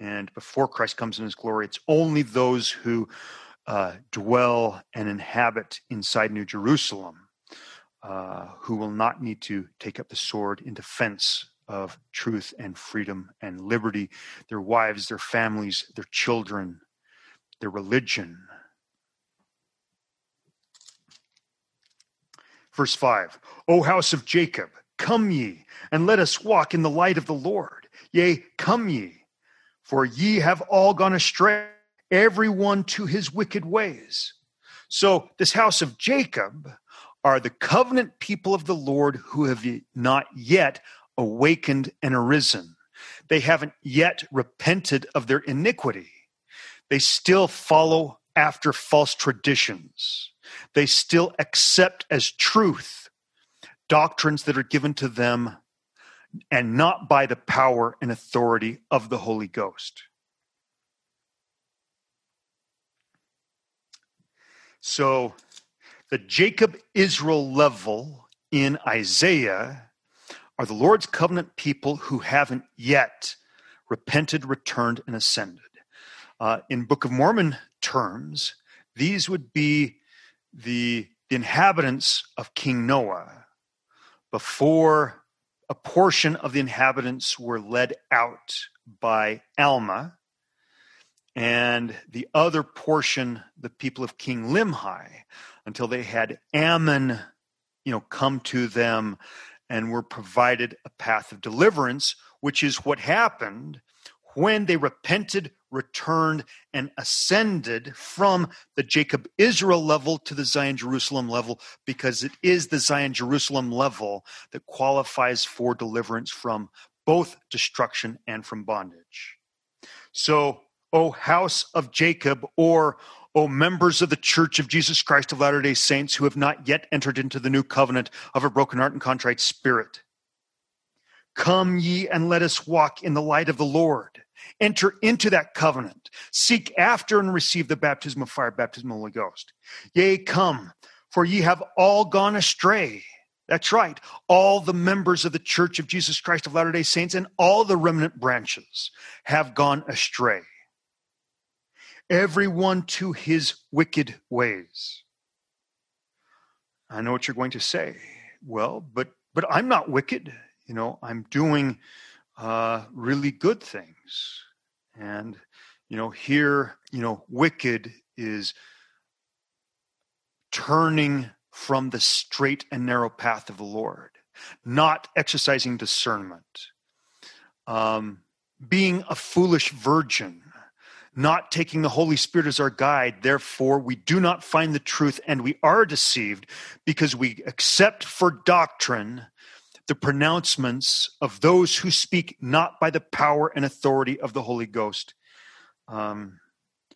And before Christ comes in his glory, it's only those who dwell and inhabit inside New Jerusalem who will not need to take up the sword in defense of truth and freedom and liberty, their wives, their families, their children, their religion. Verse 5, O house of Jacob, come ye, and let us walk in the light of the Lord. Yea, come ye, for ye have all gone astray, everyone to his wicked ways. So this house of Jacob are the covenant people of the Lord who have not yet awakened and arisen. They haven't yet repented of their iniquity. They still follow after false traditions. They still accept as truth doctrines that are given to them and not by the power and authority of the Holy Ghost. So the Jacob-Israel level in Isaiah are the Lord's covenant people who haven't yet repented, returned, and ascended. In Book of Mormon terms, these would be the inhabitants of King Noah before a portion of the inhabitants were led out by Alma, and the other portion, the people of King Limhi, until they had Ammon, come to them and were provided a path of deliverance, which is what happened when they repented, returned, and ascended from the Jacob-Israel level to the Zion-Jerusalem level, because it is the Zion-Jerusalem level that qualifies for deliverance from both destruction and from bondage. So, O house of Jacob, or O members of the Church of Jesus Christ of Latter-day Saints who have not yet entered into the new covenant of a broken heart and contrite spirit, come ye and let us walk in the light of the Lord. Enter into that covenant. Seek after and receive the baptism of fire, baptism of the Holy Ghost. Yea, come, for ye have all gone astray. That's right. All the members of the Church of Jesus Christ of Latter-day Saints and all the remnant branches have gone astray. Everyone to his wicked ways. I know what you're going to say. Well, but I'm not wicked. I'm doing really good things. And, here, wicked is turning from the straight and narrow path of the Lord, not exercising discernment, being a foolish virgin, not taking the Holy Spirit as our guide. Therefore, we do not find the truth, and we are deceived because we accept for doctrine the pronouncements of those who speak not by the power and authority of the Holy Ghost.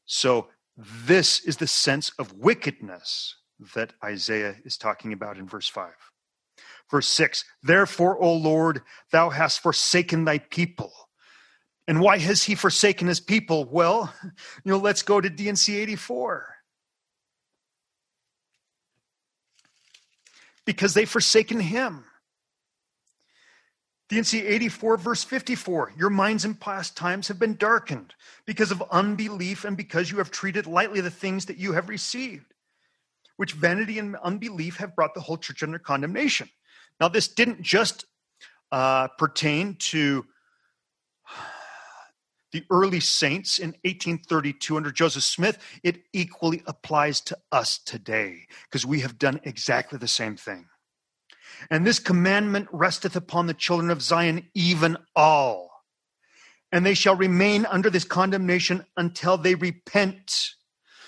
So this is the sense of wickedness that Isaiah is talking about in verse 5. Verse 6, therefore, O Lord, thou hast forsaken thy people. And why has he forsaken his people? Well, let's go to D&C 84. Because they've forsaken him. D&C 84, verse 54, your minds in past times have been darkened because of unbelief and because you have treated lightly the things that you have received, which vanity and unbelief have brought the whole church under condemnation. Now, this didn't just pertain to the early saints in 1832 under Joseph Smith. It equally applies to us today because we have done exactly the same thing. And this commandment resteth upon the children of Zion, even all. And they shall remain under this condemnation until they repent.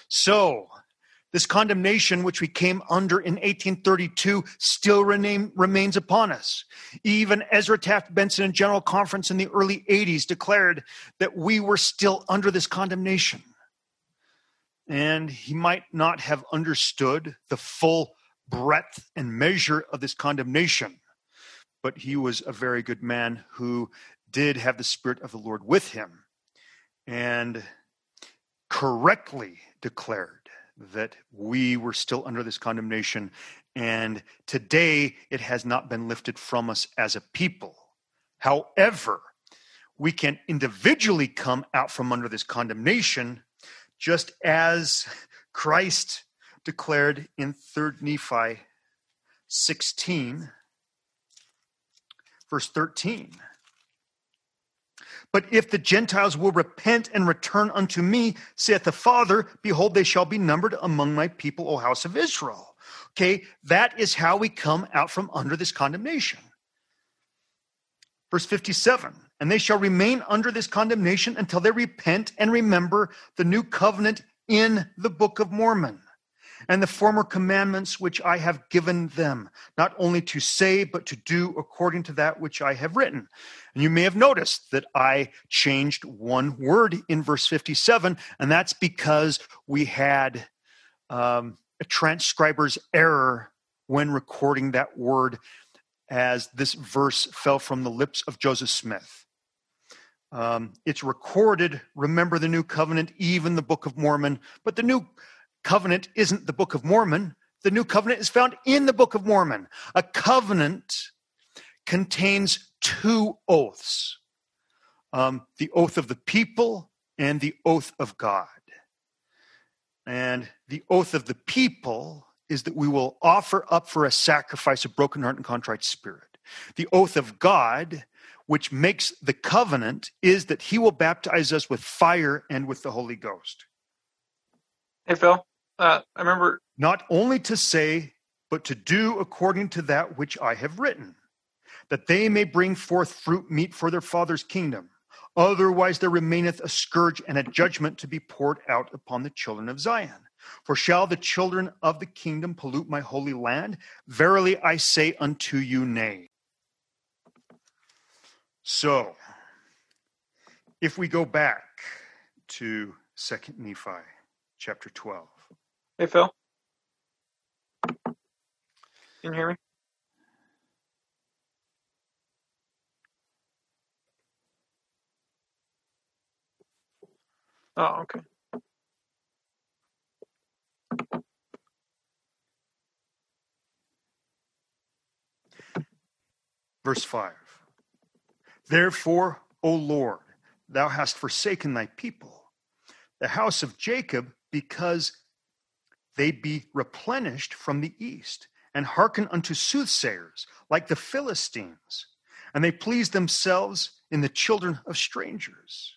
So, this condemnation which we came under in 1832 still remains upon us. Even Ezra Taft Benson and General Conference in the early 80s declared that we were still under this condemnation. And he might not have understood the full breadth and measure of this condemnation, but he was a very good man who did have the Spirit of the Lord with him and correctly declared that we were still under this condemnation, and today it has not been lifted from us as a people. However, we can individually come out from under this condemnation, just as Christ declared in 3 Nephi 16, verse 13. But if the Gentiles will repent and return unto me, saith the Father, behold, they shall be numbered among my people, O house of Israel. Okay, that is how we come out from under this condemnation. Verse 57, and they shall remain under this condemnation until they repent and remember the new covenant in the Book of Mormon. and the former commandments which I have given them, not only to say, but to do according to that which I have written. And you may have noticed that I changed one word in verse 57, and that's because we had a transcriber's error when recording that word, as this verse fell from the lips of Joseph Smith. It's recorded, remember the New Covenant, even the Book of Mormon, but the New Covenant isn't the Book of Mormon. The New Covenant is found in the Book of Mormon. A covenant contains two oaths, the oath of the people and the oath of God. And the oath of the people is that we will offer up for a sacrifice a broken heart and contrite spirit. The oath of God, which makes the covenant, is that he will baptize us with fire and with the Holy Ghost. Hey, Phil, I remember... Not only to say, but to do according to that which I have written, that they may bring forth fruit meet for their father's kingdom. Otherwise there remaineth a scourge and a judgment to be poured out upon the children of Zion. For shall the children of the kingdom pollute my holy land? Verily I say unto you, nay. So, if we go back to 2 Nephi, chapter 12. Hey, Phil. Can you hear me? Oh, okay. Verse 5. Therefore, O Lord, thou hast forsaken thy people, the house of Jacob, because they be replenished from the east, and hearken unto soothsayers, like the Philistines, and they please themselves in the children of strangers.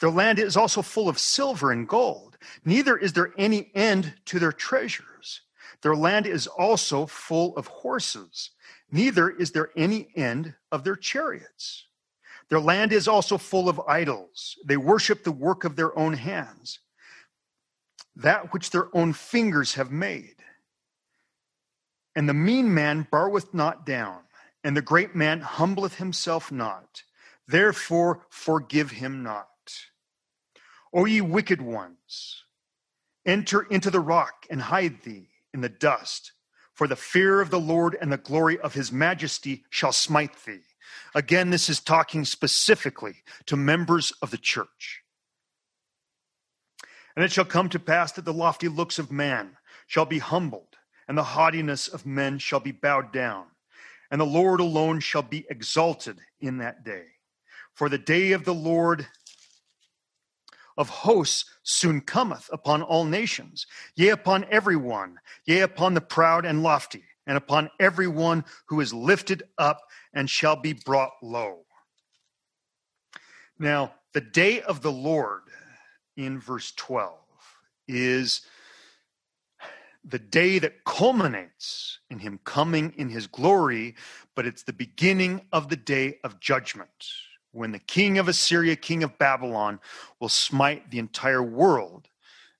Their land is also full of silver and gold, neither is there any end to their treasures. Their land is also full of horses, neither is there any end of their chariots. Their land is also full of idols. They worship the work of their own hands, that which their own fingers have made. And the mean man boweth not down, and the great man humbleth himself not. Therefore forgive him not. O ye wicked ones, enter into the rock and hide thee in the dust, for the fear of the Lord and the glory of his majesty shall smite thee. Again, this is talking specifically to members of the church. And it shall come to pass that the lofty looks of man shall be humbled, and the haughtiness of men shall be bowed down, and the Lord alone shall be exalted in that day. For the day of the Lord of hosts soon cometh upon all nations, yea, upon every one, yea, upon the proud and lofty, and upon every one who is lifted up and shall be brought low. Now, the day of the Lord in verse 12 is the day that culminates in him coming in his glory, but it's the beginning of the day of judgment, when the king of Assyria, king of Babylon, will smite the entire world.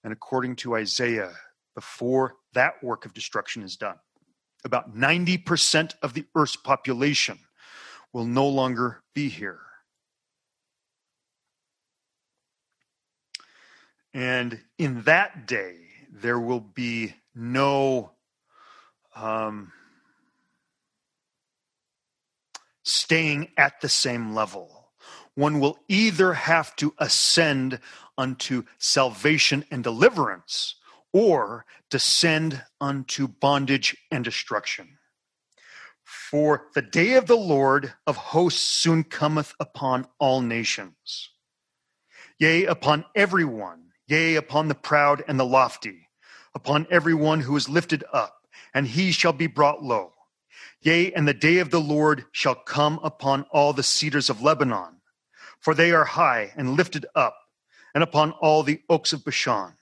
And according to Isaiah, before that work of destruction is done, about 90% of the earth's population will no longer be here. And in that day, there will be no staying at the same level. One will either have to ascend unto salvation and deliverance, or descend unto bondage and destruction. For the day of the Lord of hosts soon cometh upon all nations, yea, upon every one, yea, upon the proud and the lofty, upon every one who is lifted up, and he shall be brought low. Yea, and the day of the Lord shall come upon all the cedars of Lebanon, for they are high and lifted up, and upon all the oaks of Bashan,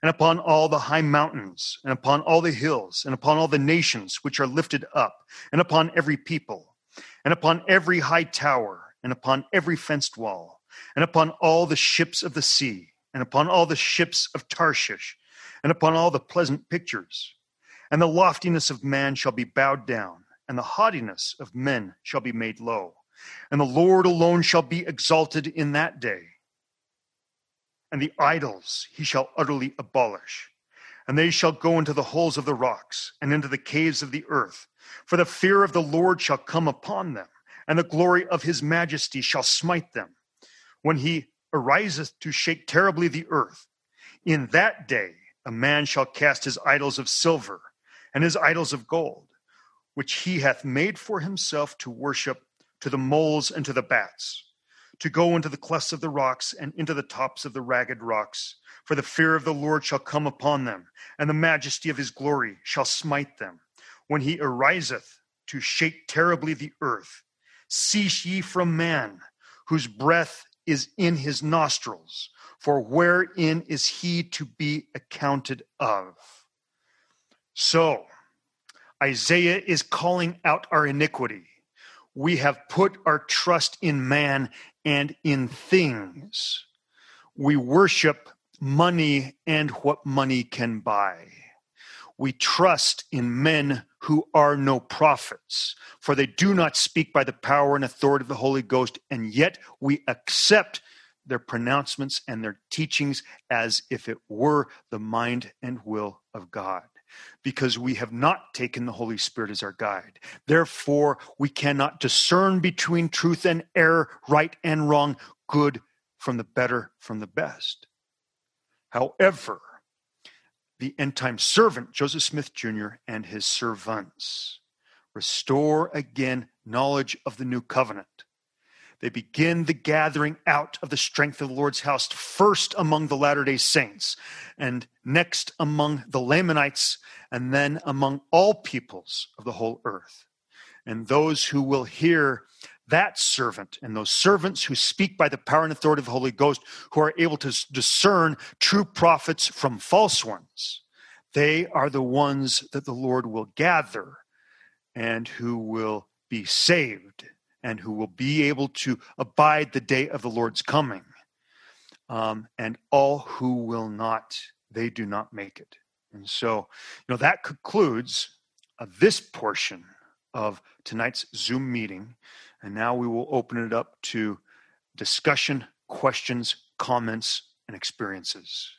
and upon all the high mountains, and upon all the hills, and upon all the nations which are lifted up, and upon every people, and upon every high tower, and upon every fenced wall, and upon all the ships of the sea, and upon all the ships of Tarshish, and upon all the pleasant pictures. And the loftiness of man shall be bowed down, and the haughtiness of men shall be made low. And the Lord alone shall be exalted in that day. And the idols he shall utterly abolish. And they shall go into the holes of the rocks and into the caves of the earth. For the fear of the Lord shall come upon them, and the glory of his majesty shall smite them, when he ariseth to shake terribly the earth. In that day a man shall cast his idols of silver and his idols of gold, which he hath made for himself, to worship, to the moles and to the bats, to go into the clefts of the rocks and into the tops of the ragged rocks. For the fear of the Lord shall come upon them, and the majesty of his glory shall smite them, when he ariseth to shake terribly the earth. Cease ye from man, whose breath is in his nostrils, for wherein is he to be accounted of? So, Isaiah is calling out our iniquity. We have put our trust in man and in things. We worship money and what money can buy. We trust in men who are no prophets, for they do not speak by the power and authority of the Holy Ghost, and yet we accept their pronouncements and their teachings as if it were the mind and will of God, because we have not taken the Holy Spirit as our guide. Therefore, we cannot discern between truth and error, right and wrong, good from the better, from the best. However, the end-time servant, Joseph Smith, Jr., and his servants restore again knowledge of the new covenant. They begin the gathering out of the strength of the Lord's house, first among the Latter-day Saints, and next among the Lamanites, and then among all peoples of the whole earth. And those who will hear that servant and those servants who speak by the power and authority of the Holy Ghost, who are able to discern true prophets from false ones, they are the ones that the Lord will gather and who will be saved and who will be able to abide the day of the Lord's coming. And all who will not, they do not make it. And so, that concludes this portion of tonight's Zoom meeting. And now we will open it up to discussion, questions, comments, and experiences.